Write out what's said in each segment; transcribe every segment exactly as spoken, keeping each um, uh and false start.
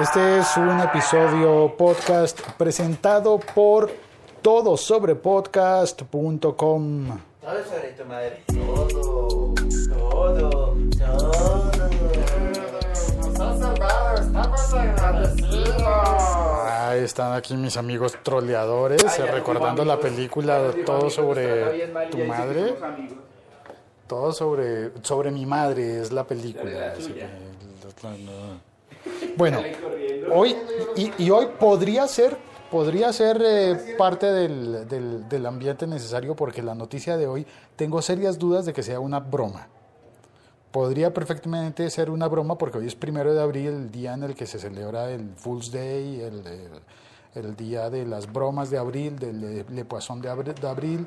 Este es un episodio podcast presentado por Todo Sobre Podcast punto com. Todo sobre tu madre. Todo, todo, todo. Ahí están aquí mis amigos troleadores, Ay, eh, recordando amigos, la película de Todo sobre tu madre. Todo sobre sobre mi madre es la película. Bueno, hoy y, y hoy podría ser podría ser eh, parte del, del, del ambiente necesario, porque la noticia de hoy tengo serias dudas de que sea una broma. Podría perfectamente ser una broma, porque hoy es primero de abril, el día en el que se celebra el Fool's Day, el, el, el día de las bromas de abril, del Le Poisson de abril. De abril.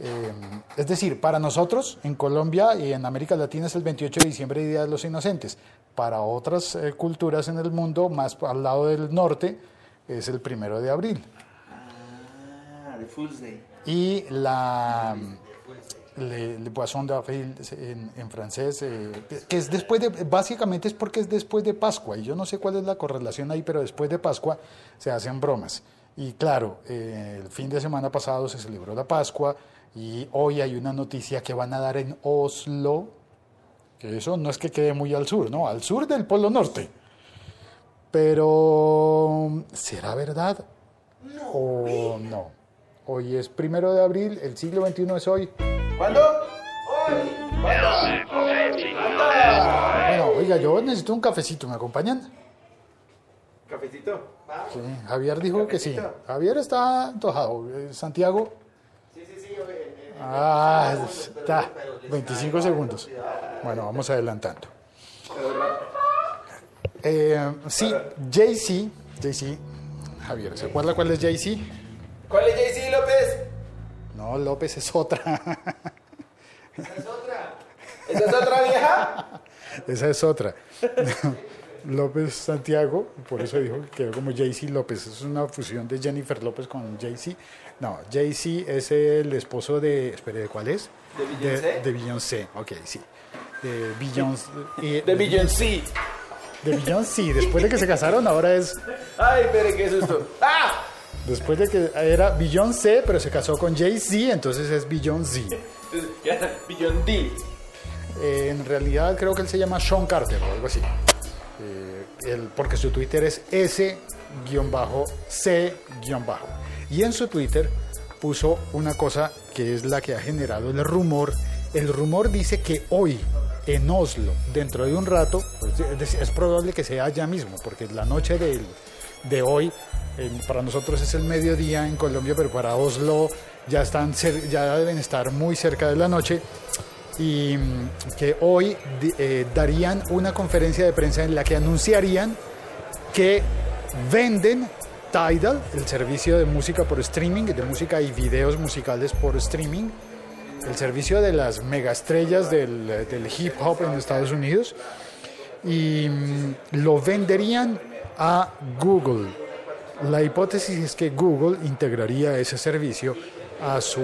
Eh, es decir, para nosotros en Colombia y en América Latina es el veintiocho de diciembre, Día de los Inocentes. Para otras eh, culturas en el mundo, más al lado del norte, es el primero de abril. Ah, el Fool's Day. Y la... Le, le Poisson d'Avril en, en francés, eh, que es después de, básicamente es porque es después de Pascua, y yo no sé cuál es la correlación ahí, pero después de Pascua se hacen bromas. Y claro, eh, el fin de semana pasado se celebró la Pascua, y hoy hay una noticia que van a dar en Oslo, que eso no es que quede muy al sur, no, al sur del Polo Norte. Pero, ¿será verdad o no? Hoy es primero de abril, el siglo veintiuno es hoy. ¿Cuándo? Hoy. ¿Cuándo? Bueno, oiga, yo necesito un cafecito, ¿me acompañan? ¿Cafecito? Vamos. Sí, Javier dijo ¿Cafecito? que sí. Javier está antojado. ¿Santiago? Sí, sí, sí. Oye, eh, ah, está. veinticinco segundos. Bueno, vamos adelantando. Eh, sí, Jay-Z. Jay-Z. Javier, ¿se acuerda cuál es Jay-Z? ¿Cuál es Jay-Z, López? No, López es otra. ¿Esa es otra? ¿Esa es otra vieja? Esa es otra. López Santiago, por eso dijo que quedó como Jay-Z López. Es una fusión de Jennifer López con Jay-Z. No, Jay-Z es el esposo de... Espere, ¿de cuál es? ¿De Beyoncé? De, de Beyoncé, ok, sí. De Beyoncé. Eh, de Beyoncé. De Beyoncé. Después de que se casaron, ahora es... Ay, espere, qué susto. ¡Ah! Después de que era Beyoncé, pero se casó con Jay-Z, entonces es Beyoncé. Beyoncé. Eh, en realidad creo que él se llama Shawn Carter o algo así. Eh, él, porque su Twitter es S C. Y en su Twitter puso una cosa que es la que ha generado el rumor. El rumor dice que hoy, en Oslo, dentro de un rato, pues, es probable que sea ya mismo, porque la noche de, de hoy... Para nosotros es el mediodía en Colombia, pero para Oslo ya, están, ya deben estar muy cerca de la noche. Y que hoy eh, darían una conferencia de prensa en la que anunciarían que venden Tidal, el servicio de música por streaming, de música y videos musicales por streaming, el servicio de las megaestrellas del, del hip hop en Estados Unidos, y lo venderían a Google. La hipótesis es que Google integraría ese servicio a su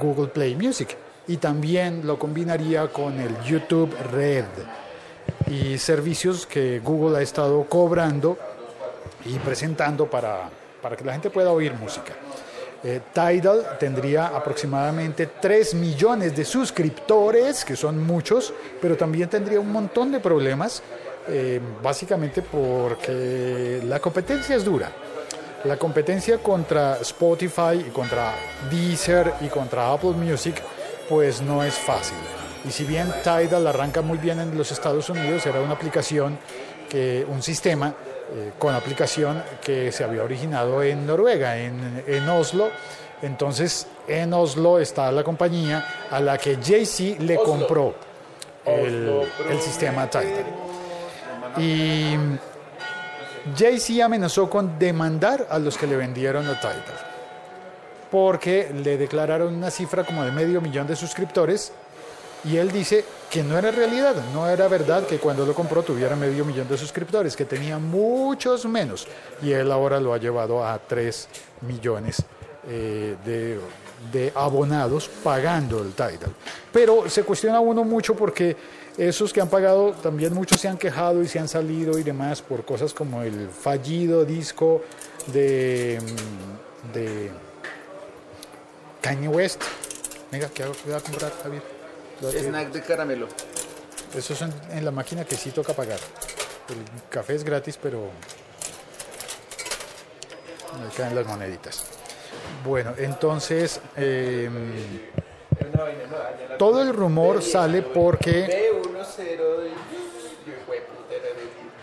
Google Play Music y también lo combinaría con el YouTube Red y servicios que Google ha estado cobrando y presentando para, para que la gente pueda oír música. Eh, Tidal tendría aproximadamente tres millones de suscriptores, que son muchos, pero también tendría un montón de problemas. Eh, básicamente porque la competencia es dura. La competencia contra Spotify y contra Deezer y contra Apple Music pues no es fácil. Y si bien Tidal arranca muy bien en los Estados Unidos, era una aplicación que, un sistema eh, con aplicación que se había originado en Noruega, en, en Oslo. Entonces en Oslo está la compañía a la que Jay-Z le Oslo. compró el, el sistema Tidal. Y Jay-Z amenazó con demandar a los que le vendieron a Tidal, porque le declararon una cifra como de medio millón de suscriptores, y él dice que no era realidad, no era verdad que cuando lo compró tuviera medio millón de suscriptores, que tenía muchos menos, y él ahora lo ha llevado a tres millones eh, de... de abonados pagando el Tidal. Pero se cuestiona uno mucho porque Esos que han pagado, también muchos se han quejado y se han salido y demás por cosas como el fallido disco de, de Kanye West. Venga, ¿qué hago? ¿Qué voy a comprar, Javier? Snack de caramelo. Eso es en, en la máquina que sí toca pagar. El café es gratis, pero me caen las moneditas. Bueno, entonces... Eh, todo el rumor sale porque...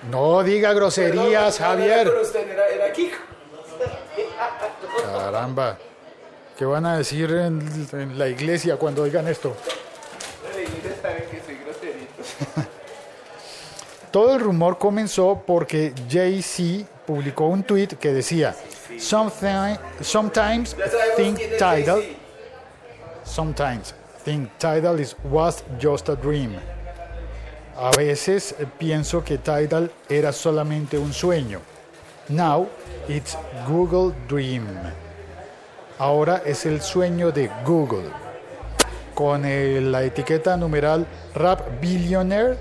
No diga groserías, Javier. Caramba. ¿Qué van a decir en, en la iglesia cuando oigan esto? Todo el rumor comenzó porque Jay-Z publicó un tweet que decía: Something, sometimes think Tidal. Sometimes think Tidal is, was just a dream. A veces pienso que Tidal era solamente un sueño. Now it's Google Dream. Ahora es el sueño de Google. Con el, la etiqueta numeral Rap Billionaire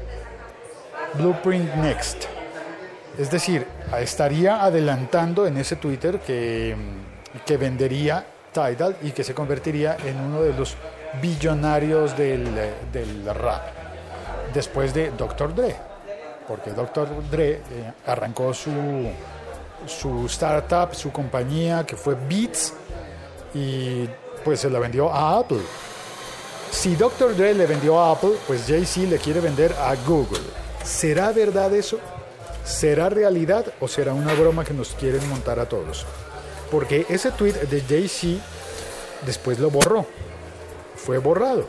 Blueprint Next. Es decir, estaría adelantando en ese Twitter que, que vendería Tidal y que se convertiría en uno de los billonarios del, del rap después de doctor Dre, porque doctor Dre eh, arrancó su su startup, su compañía que fue Beats, y pues se la vendió a Apple. Si doctor Dre le vendió a Apple, pues Jay-Z le quiere vender a Google. ¿Será verdad eso? ¿Será realidad o será una broma que nos quieren montar a todos? Porque ese tweet de Jay-Z después lo borró. Fue borrado.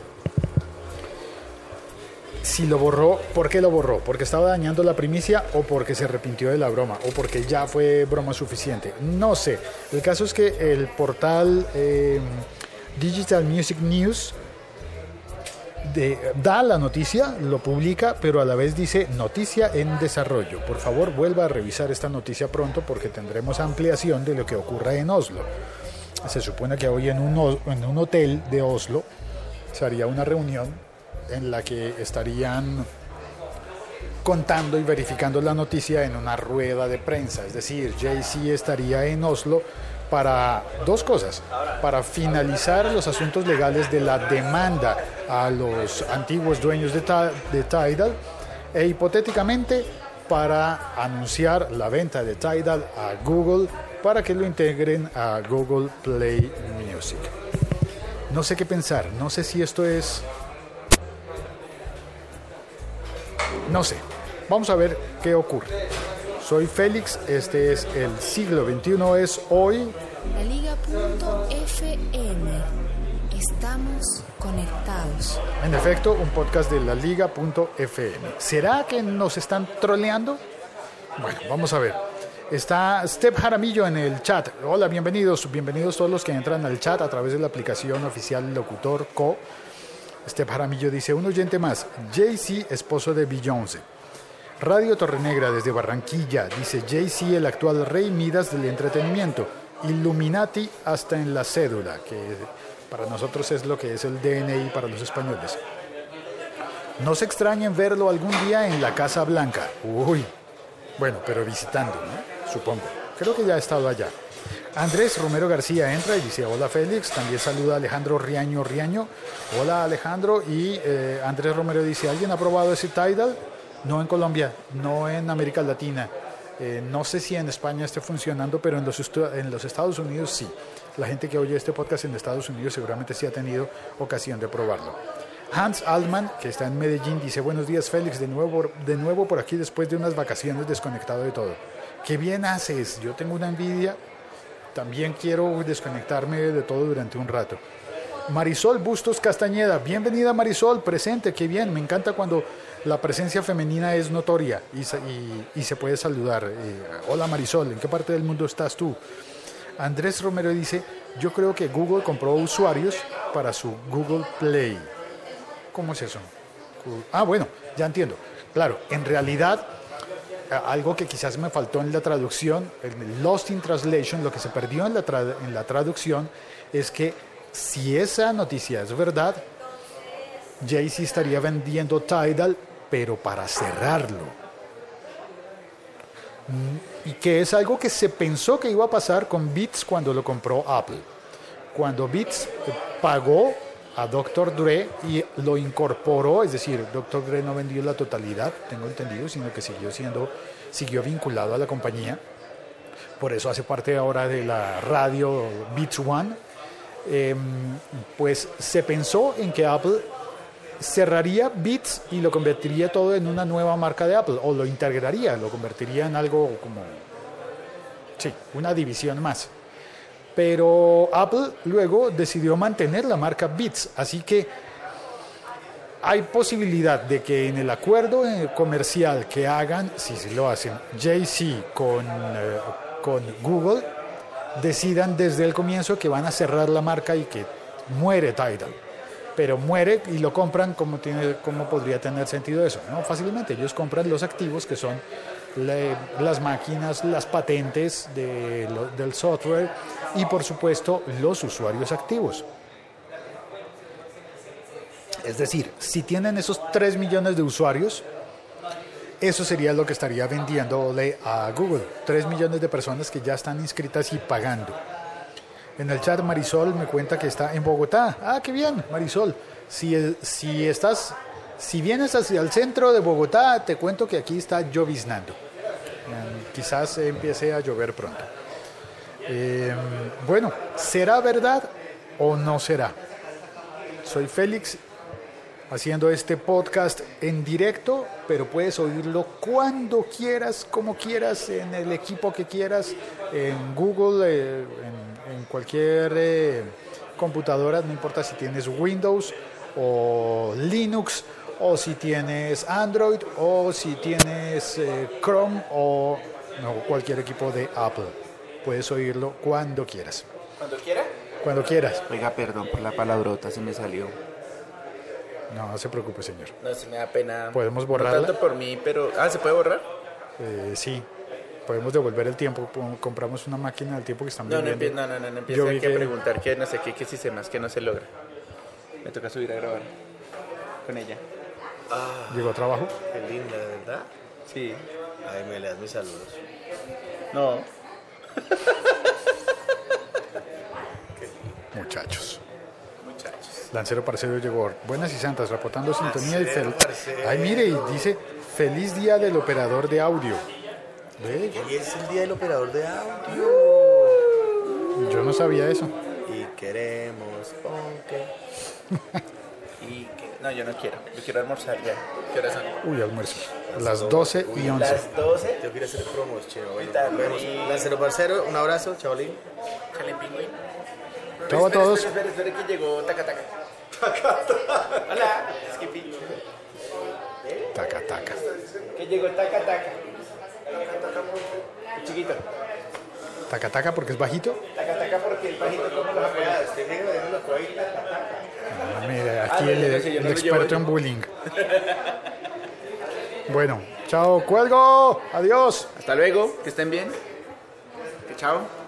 Si lo borró, ¿por qué lo borró? ¿Porque estaba dañando la primicia o porque se arrepintió de la broma? ¿O porque ya fue broma suficiente? No sé. El caso es que el portal eh, Digital Music News de, da la noticia, lo publica, pero a la vez dice noticia en desarrollo. Por favor, vuelva a revisar esta noticia pronto porque tendremos ampliación de lo que ocurra en Oslo. Se supone que hoy en un, en un hotel de Oslo se haría una reunión en la que estarían contando y verificando la noticia en una rueda de prensa. Es decir, Jay-Z estaría en Oslo para dos cosas: para finalizar los asuntos legales de la demanda a los antiguos dueños de, ta- de Tidal, e hipotéticamente para anunciar la venta de Tidal a Google para que lo integren a Google Play Music. No sé qué pensar, no sé si esto es... No sé, vamos a ver qué ocurre. Soy Félix, este es el siglo veintiuno, es hoy. La Liga punto F M. Estamos conectados. En efecto, un podcast de La Liga punto F M. ¿Será que nos están troleando? Bueno, vamos a ver. Está Steph Jaramillo en el chat. Hola, bienvenidos. Bienvenidos todos los que entran al chat a través de la aplicación oficial Locutor punto co. Steph Jaramillo dice: un oyente más. Jay-Z, esposo de Beyoncé. Radio Torrenegra desde Barranquilla dice: Jay-Z, el actual rey Midas del entretenimiento, Illuminati hasta en la cédula, que para nosotros es lo que es el D N I para los españoles. No se extrañen verlo algún día en la Casa Blanca. Uy, bueno, pero visitando, ¿no? Supongo. Creo que ya ha estado allá. Andrés Romero García entra y dice: hola Félix. También saluda a Alejandro Riaño Riaño. Hola Alejandro. Y eh, Andrés Romero dice: ¿alguien ha probado ese Tidal? No en Colombia, no en América Latina. Eh, no sé si en España esté funcionando, pero en los, en los Estados Unidos sí. La gente que oye este podcast en Estados Unidos seguramente sí ha tenido ocasión de probarlo. Hans Altman, que está en Medellín, dice: buenos días, Félix. De nuevo, de nuevo por aquí después de unas vacaciones desconectado de todo. Qué bien haces. Yo tengo una envidia. También quiero desconectarme de todo durante un rato. Marisol Bustos Castañeda, bienvenida Marisol, presente, qué bien, me encanta cuando la presencia femenina es notoria y, y, y se puede saludar. Eh, hola Marisol, ¿en qué parte del mundo estás tú? Andrés Romero dice: yo creo que Google compró usuarios para su Google Play. ¿Cómo es eso? Ah, bueno, ya entiendo. Claro, en realidad, algo que quizás me faltó en la traducción, en el Lost in Translation, lo que se perdió en la, tra- en la traducción es que si esa noticia es verdad, Jay-Z estaría vendiendo Tidal pero para cerrarlo. Y que es algo que se pensó que iba a pasar con Beats cuando lo compró Apple. Cuando Beats pagó a doctor Dre y lo incorporó, es decir, doctor Dre no vendió la totalidad, tengo entendido, sino que siguió siendo, siguió vinculado a la compañía. Por eso hace parte ahora de la radio Beats One. Eh, pues se pensó en que Apple cerraría Beats y lo convertiría todo en una nueva marca de Apple, o lo integraría, lo convertiría en algo como, sí, una división más. Pero Apple luego decidió mantener la marca Beats, así que hay posibilidad de que en el acuerdo comercial que hagan, si lo hacen, Jay-Z con, eh, con Google, decidan desde el comienzo que van a cerrar la marca y que muere Tidal. Pero muere y lo compran, ¿cómo, tiene, cómo podría tener sentido eso? No, fácilmente, ellos compran los activos que son le, las máquinas, las patentes de, lo, del software y por supuesto los usuarios activos. Es decir, si tienen esos tres millones de usuarios, eso sería lo que estaría vendiéndole a Google. tres millones de personas que ya están inscritas y pagando. En el chat Marisol me cuenta que está en Bogotá. Ah, qué bien, Marisol. Si, si, estás, si vienes hacia el centro de Bogotá, te cuento que aquí está lloviznando. Eh, quizás empiece a llover pronto. Eh, bueno, ¿será verdad o no será? Soy Félix, haciendo este podcast en directo, pero puedes oírlo cuando quieras, como quieras, en el equipo que quieras, en Google, eh, en en cualquier eh, computadora, no importa si tienes Windows o Linux o si tienes Android o si tienes eh, Chrome o no, cualquier equipo de Apple. Puedes oírlo cuando quieras. ¿Cuando quiera? Cuando quieras. Oiga, perdón por la palabrota, se me salió. No, no se preocupe, señor. No, se me da pena. Podemos borrarla. No tanto por mí, pero... Ah, ¿se puede borrar? Eh, sí. Podemos devolver el tiempo, compramos una máquina del tiempo que están viviendo. No, no, no, no, no empieza aquí que... a preguntar que no sé qué, que si se más, que no se logra. Me toca subir a grabar con ella. Ah, ¿llegó a trabajo? Qué linda, ¿verdad? Sí. Ay, me le das mis saludos. No. Muchachos. Muchachos. Lancero Parcero llegó. Buenas y santas, reportando ah, sintonía y fel... Ay, mire, y dice, feliz día del operador de audio. ¿Ve? Hoy es el día del operador de audio. Yo no sabía eso. Y queremos ponque. y que... No, yo no quiero. Yo quiero almorzar ya. ¿Qué hora son? Uy, almuerzo. Las doce y once. Las doce. Yo quiero hacer promos, chévere. Ahorita nos vemos. Lancero Parcero, un abrazo, chavalín. Chale, pingüín. Chau a todos. Espera, espera, espera, que llegó Taca Taca. Taca Taca. Hola, Skippy. ¿Eh? Taca Taca. Que llegó Taca Taca. Chiquito. Taca taca porque es bajito. Taca taca porque es bajito como los apeados. Este negro de los coitos. Ah, mira, aquí ah, el, no, no, el, el no experto en bullying. Bueno, chao, cuelgo. Adiós. Hasta luego. Que estén bien. Que chao.